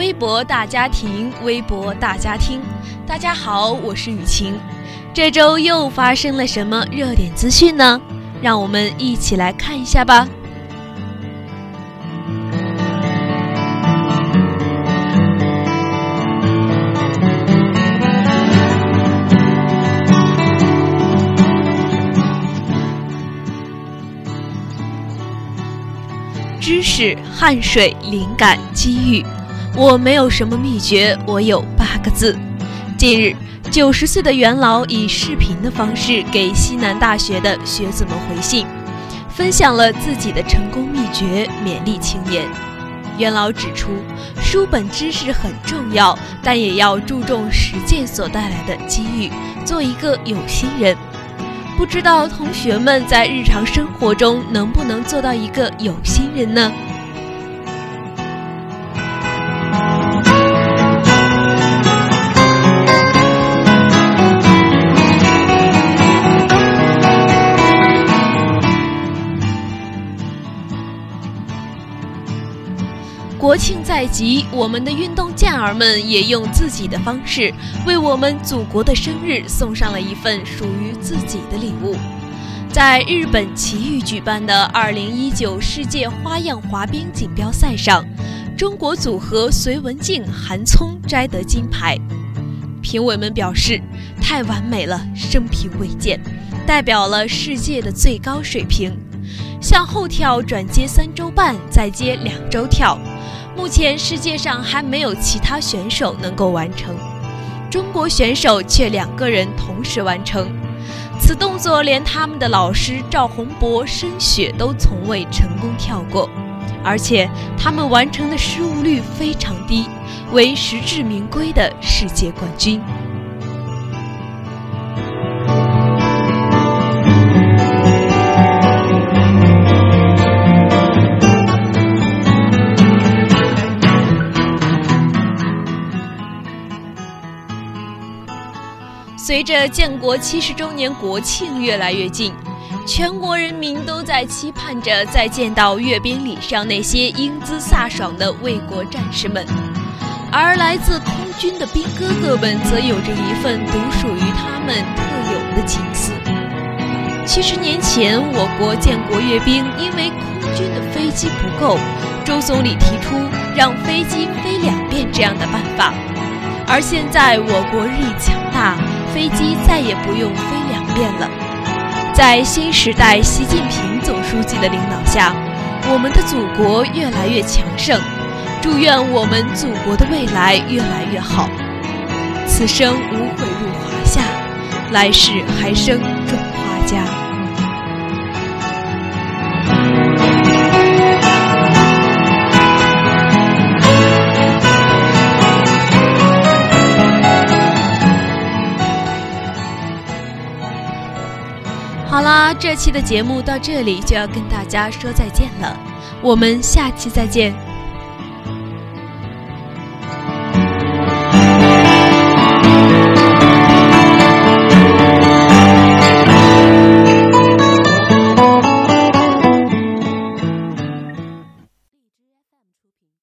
微博大家庭，微博大家听。大家好，我是雨晴。这周又发生了什么热点资讯呢？让我们一起来看一下吧。知识、汗水、灵感、机遇，我没有什么秘诀，我有8个字。近日，90岁的袁老以视频的方式给西南大学的学子们回信，分享了自己的成功秘诀，勉励青年。袁老指出，书本知识很重要，但也要注重实践所带来的机遇，做一个有心人。不知道同学们在日常生活中能不能做到一个有心人呢？国庆在即，我们的运动健儿们也用自己的方式，为我们祖国的生日送上了一份属于自己的礼物。在日本埼玉举办的2019世界花样滑冰锦标赛上，中国组合隋文静、韩聪摘得金牌。评委们表示，太完美了，生平未见，代表了世界的最高水平。向后跳转接3周半，再接2周跳。目前世界上还没有其他选手能够完成，中国选手却2个人同时完成。此动作连他们的老师赵宏博、申雪都从未成功跳过，而且他们完成的失误率非常低，为实至名归的世界冠军。随着建国70周年国庆越来越近，全国人民都在期盼着再见到阅兵礼上那些英姿飒爽的卫国战士们，而来自空军的兵哥哥们则有着一份独属于他们特有的情思。70年前，我国建国阅兵因为空军的飞机不够，周总理提出让飞机飞2遍这样的办法，而现在我国日益强大，飞机再也不用飞2遍了。在新时代习近平总书记的领导下，我们的祖国越来越强盛，祝愿我们祖国的未来越来越好。此生无悔入华夏，来世还生中华家。好啦，这期的节目到这里就要跟大家说再见了，我们下期再见。